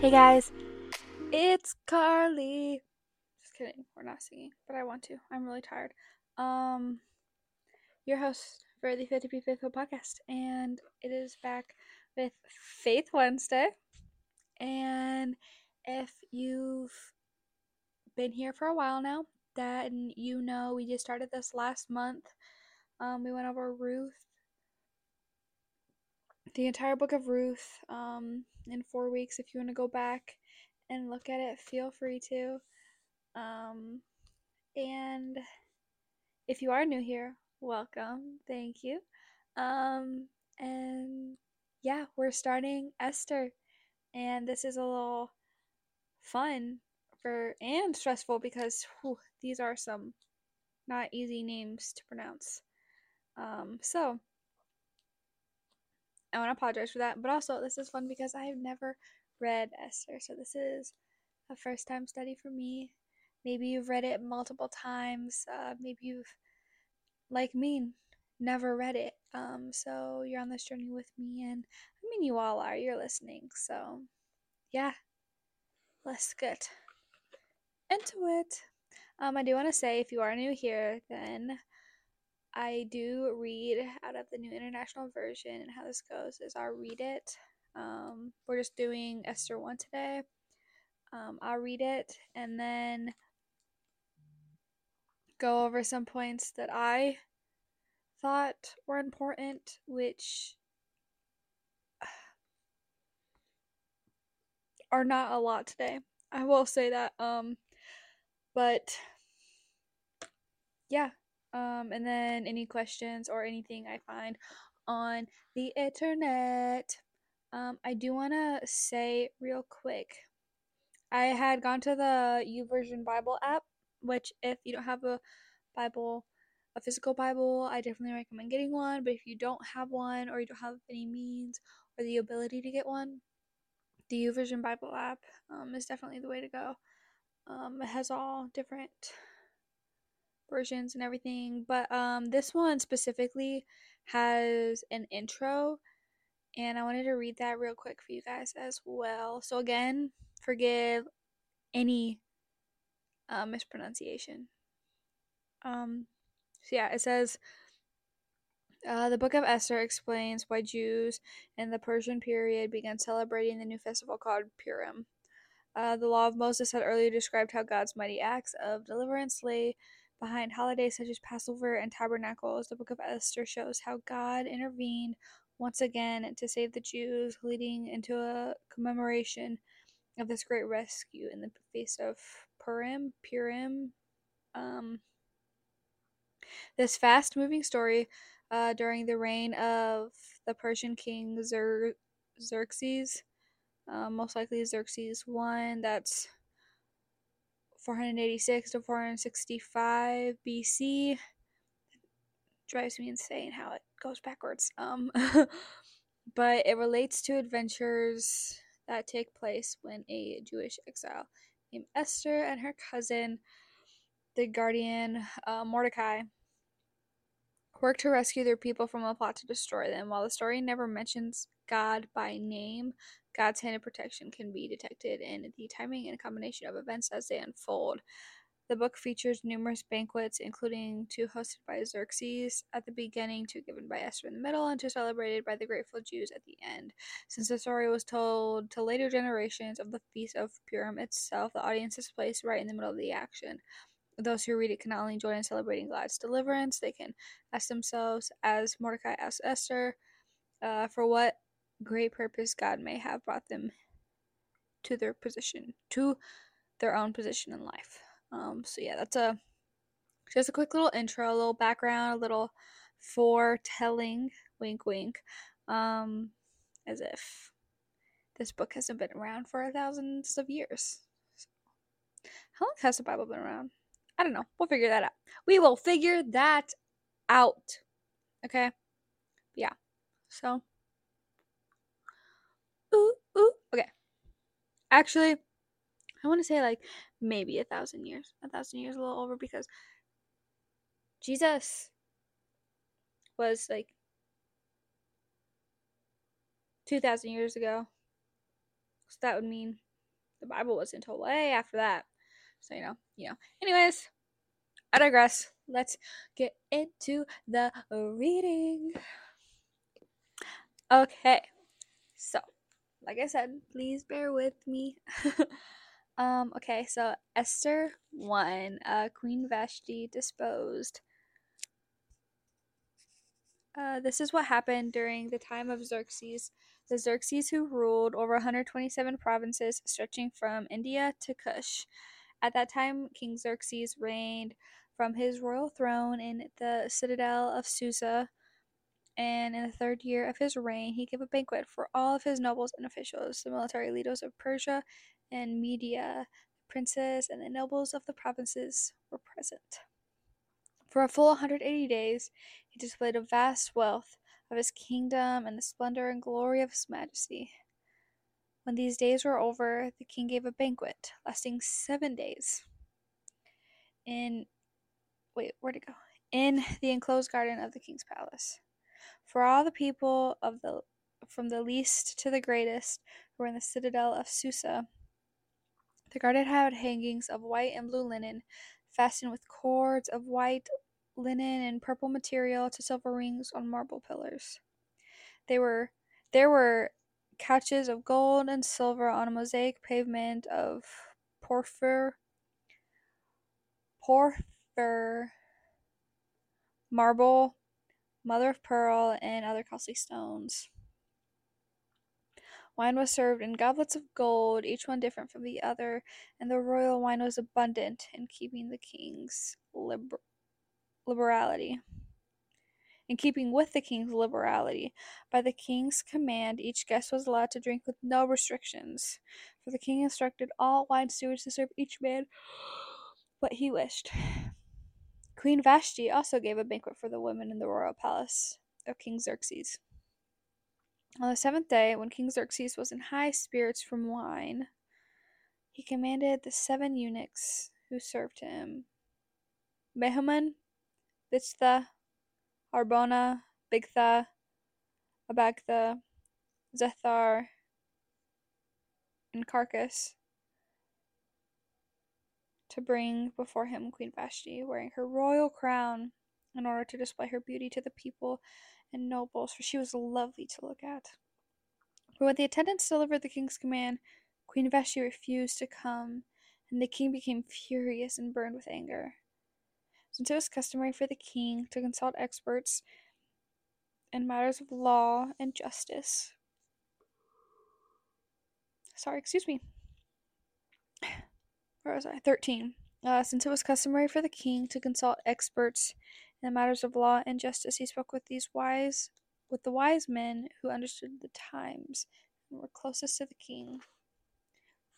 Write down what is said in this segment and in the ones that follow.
Hey guys, it's Carly. Just kidding, we're not singing, but I want to. I'm really tired. Your host for the Fit to Be Faithful podcast, and it is back with Faith Wednesday. And if you've been here for a while now, then you know we just started this last month. We went over Ruth, the entire book of Ruth, in 4 weeks. If you want to go back and look at it, feel free to. And if you are new here, welcome. Thank you. And yeah, we're starting Esther. And this is a little fun and stressful because these are some not easy names to pronounce. So I want to apologize for that, but also this is fun because I have never read Esther, so this is a first-time study for me. Maybe you've read it multiple times. Maybe you've, like me, never read it. So you're on this journey with me, and I mean you all are. You're listening, so yeah, let's get into it. I do want to say, if you are new here, then I do read out of the New International Version, and how this goes is I'll read it. We're just doing Esther 1 today. I'll read it and then go over some points that I thought were important, which are not a lot today. I will say that, but yeah. And then any questions or anything I find on the internet. I do want to say real quick, I had gone to the YouVersion Bible app, which if you don't have a Bible, a physical Bible, I definitely recommend getting one. But if you don't have one, or you don't have any means or the ability to get one, the YouVersion Bible app is definitely the way to go. It has all different versions and everything, but this one specifically has an intro, and I wanted to read that real quick for you guys as well. So again, forgive any mispronunciation. So yeah, it says, the book of Esther explains why Jews in the Persian period began celebrating the new festival called Purim. The law of Moses had earlier described how God's mighty acts of deliverance lay behind holidays such as Passover and Tabernacles. The book of Esther shows how God intervened once again to save the Jews, leading into a commemoration of this great rescue in the face of Purim. This fast-moving story during the reign of the Persian king Xerxes, most likely Xerxes 1, that's 486 to 465 BC. It drives me insane how it goes backwards. But it relates to adventures that take place when a Jewish exile named Esther and her cousin, the guardian Mordecai, worked to rescue their people from a plot to destroy them. While the story never mentions God by name, God's hand of protection can be detected in the timing and combination of events as they unfold. The book features numerous banquets, including two hosted by Xerxes at the beginning, two given by Esther in the middle, and two celebrated by the grateful Jews at the end. Since the story was told to later generations of the Feast of Purim itself, the audience is placed right in the middle of the action. Those who read it can not only join in celebrating God's deliverance, they can ask themselves, as Mordecai asked Esther, for what great purpose God may have brought them to their own position in life. So yeah, that's just a quick little intro, a little background, a little foretelling, wink wink, as if this book hasn't been around for thousands of years. So, how long has the Bible been around? I don't know. We'll figure that out. We will figure that out. Okay? Yeah. So okay. Actually, I want to say like maybe 1,000 years. 1,000 years, a little over, because Jesus was like 2,000 years ago. So that would mean the Bible wasn't until way after that. So, you know. Anyways, I digress. Let's get into the reading. Okay. So, like I said, please bear with me. Okay, so Esther 1, Queen Vashti deposed. This is what happened during the time of Xerxes. The Xerxes who ruled over 127 provinces stretching from India to Kush. At that time, King Xerxes reigned from his royal throne in the citadel of Susa, and in the third year of his reign, he gave a banquet for all of his nobles and officials, the military leaders of Persia and Media. The princes and the nobles of the provinces were present. For a full 180 days, he displayed a vast wealth of his kingdom and the splendor and glory of his majesty. When these days were over, the king gave a banquet lasting 7 days. In the enclosed garden of the king's palace, for all the people from the least to the greatest who were in the citadel of Susa. The garden had hangings of white and blue linen, fastened with cords of white linen and purple material to silver rings on marble pillars. There were couches of gold and silver on a mosaic pavement of porphyr, marble, mother of pearl, and other costly stones. Wine was served in goblets of gold, each one different from the other, and the royal wine was abundant, in keeping with the king's liberality. By the king's command, each guest was allowed to drink with no restrictions, for the king instructed all wine stewards to serve each man what he wished. Queen Vashti also gave a banquet for the women in the royal palace of King Xerxes. On the seventh day, when King Xerxes was in high spirits from wine, he commanded the 7 eunuchs who served him, Mehuman, Biztha, Arbona, Bigtha, Abagtha, Zethar, and Carcass, to bring before him Queen Vashti, wearing her royal crown, in order to display her beauty to the people and nobles, for she was lovely to look at. But when the attendants delivered the king's command, Queen Vashti refused to come, and the king became furious and burned with anger. Since it was customary for the king to consult experts in matters of law and justice. Since it was customary for the king to consult experts in the matters of law and justice, he spoke with the wise men who understood the times and were closest to the king.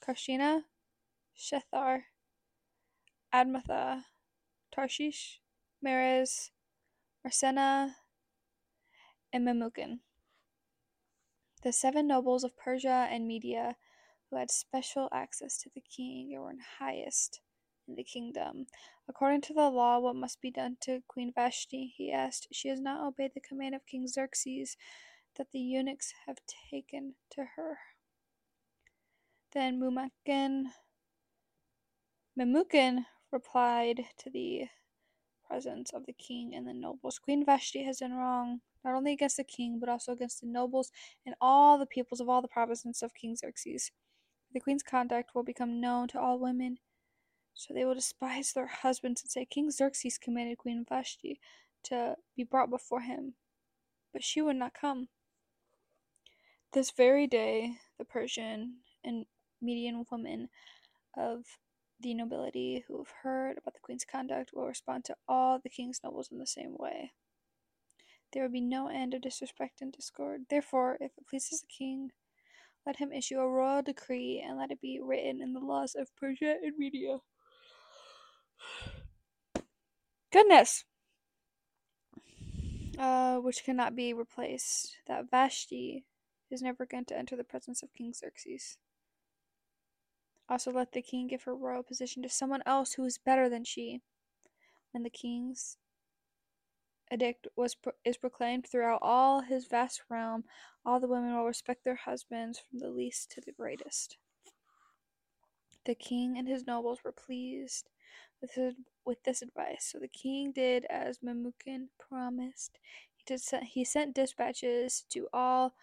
Karshina, Shethar, Admatha, Tarshish, Merez, Arsena, and Memucan. The 7 nobles of Persia and Media who had special access to the king and were in highest in the kingdom. According to the law, what must be done to Queen Vashti, he asked. She has not obeyed the command of King Xerxes that the eunuchs have taken to her. Then Memucan replied to the presence of the king and the nobles, Queen Vashti has done wrong, not only against the king, but also against the nobles and all the peoples of all the provinces of King Xerxes. The queen's conduct will become known to all women, so they will despise their husbands and say, King Xerxes commanded Queen Vashti to be brought before him, but she would not come. This very day, the Persian and Median women of the nobility who have heard about the queen's conduct will respond to all the king's nobles in the same way. There will be no end of disrespect and discord. Therefore, if it pleases the king, let him issue a royal decree and let it be written in the laws of Persia and Media. Goodness! Which cannot be replaced, that Vashti is never going to enter the presence of King Xerxes. Also, let the king give her royal position to someone else who is better than she. When the king's edict is proclaimed throughout all his vast realm, all the women will respect their husbands from the least to the greatest. The king and his nobles were pleased with this advice, so the king did as Memucan promised. He sent dispatches to all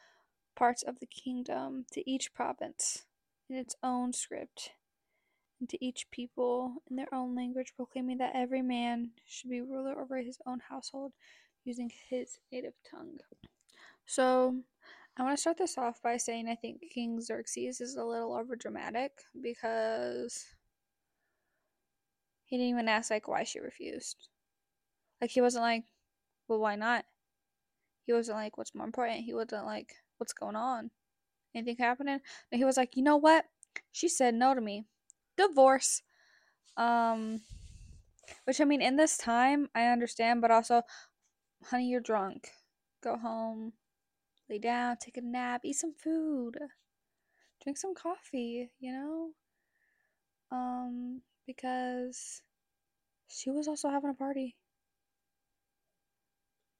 parts of the kingdom, to each province in its own script, and to each people in their own language, proclaiming that every man should be ruler over his own household using his native tongue. So, I want to start this off by saying I think King Xerxes is a little overdramatic, because he didn't even ask, why she refused. He wasn't like, well, why not? He wasn't like, what's more important? He wasn't like, what's going on? Anything happening? And he was like, you know what? She said no to me. Divorce. Which, I mean, in this time, I understand, but also, honey, you're drunk. Go home. Lay down. Take a nap. Eat some food. Drink some coffee, because she was also having a party.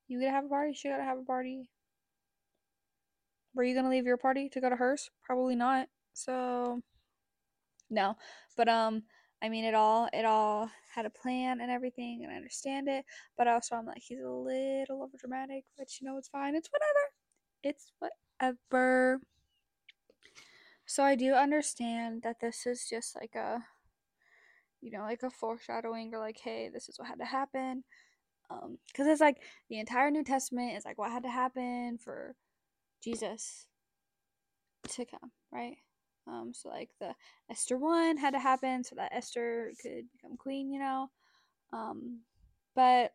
You gotta have a party. She gotta have a party. Were you gonna leave your party to go to hers? Probably not. So, no. But I mean, it all had a plan and everything, and I understand it. But also, I'm like, he's a little overdramatic, but it's fine. It's whatever. It's whatever. So I do understand that this is just a foreshadowing, or hey, this is what had to happen. Because it's the entire New Testament is what had to happen for Jesus to come, right? So the Esther 1 had to happen so that Esther could become queen, but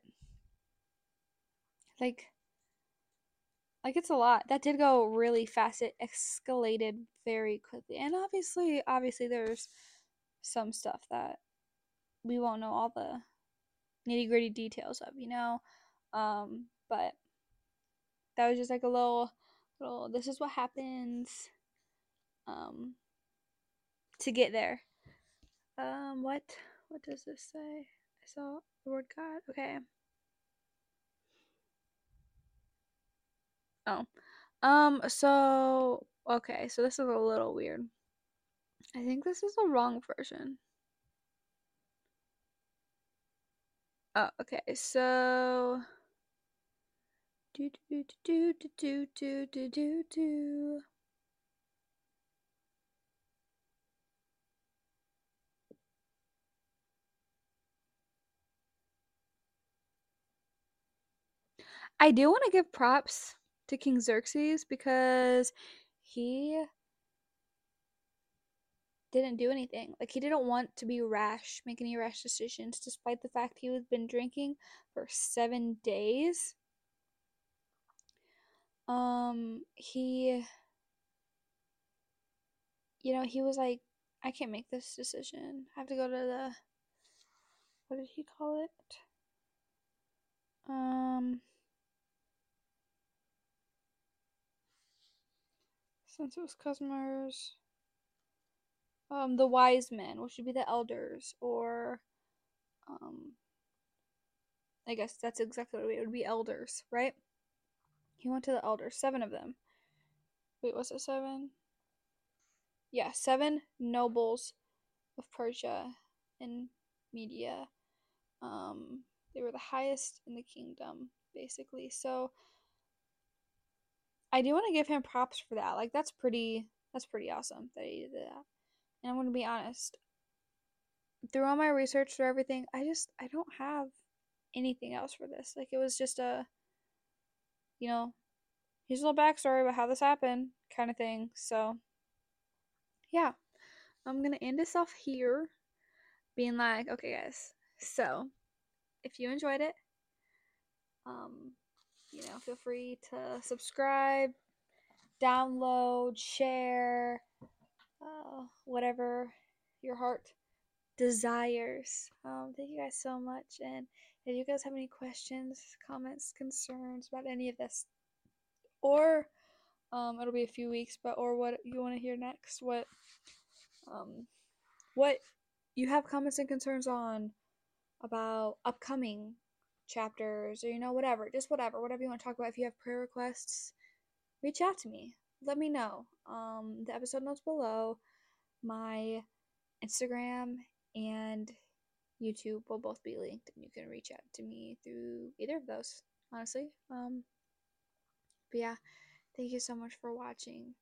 it's a lot. That did go really fast. It escalated very quickly, and obviously there's some stuff that we won't know all the nitty-gritty details of, but that was just a little this is what happens to get there. What does this say? I saw the word God. Okay. Oh. So this is a little weird. I think this is the wrong version. Oh, okay, so I do want to give props to King Xerxes, because he didn't do anything. He didn't want to be rash, make any rash decisions, despite the fact he had been drinking for 7 days. He was like, I can't make this decision. I have to go to the, what did he call it? Since it was customers, the wise men, which would be the elders, or, I guess that's exactly what it would be, elders, right? He went to the elders, 7 of them. Wait, was it 7? Yeah, 7 nobles of Persia and Media. They were the highest in the kingdom, basically, so I do want to give him props for that. That's pretty awesome that he did that. And I'm going to be honest, through all my research, through everything, I don't have anything else for this. It was just a, here's a little backstory about how this happened kind of thing. So, yeah. I'm going to end this off here being okay, guys. So, if you enjoyed it, feel free to subscribe, download, share, whatever your heart desires. Thank you guys so much. And if you guys have any questions, comments, concerns about any of this, or it'll be a few weeks, or what you want to hear next, what you have comments and concerns on about upcoming chapters, or whatever you want to talk about. If you have prayer requests, reach out to me, let me know. The episode notes below, my Instagram and YouTube will both be linked, and you can reach out to me through either of those, honestly. But yeah, thank you so much for watching.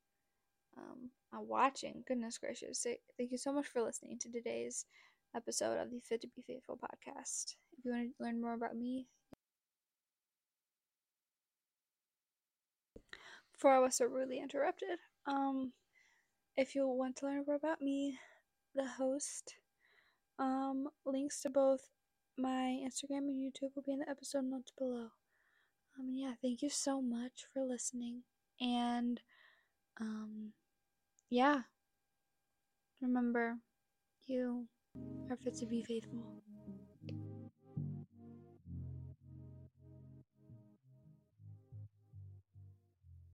Goodness gracious. Thank you so much for listening to today's episode of the Fit to Be Faithful podcast. If you want to learn more about me, before I was so rudely interrupted, if you want to learn more about me, the host, links to both my Instagram and YouTube will be in the episode notes below. Yeah, thank you so much for listening, and yeah, remember, you are fit to be faithful.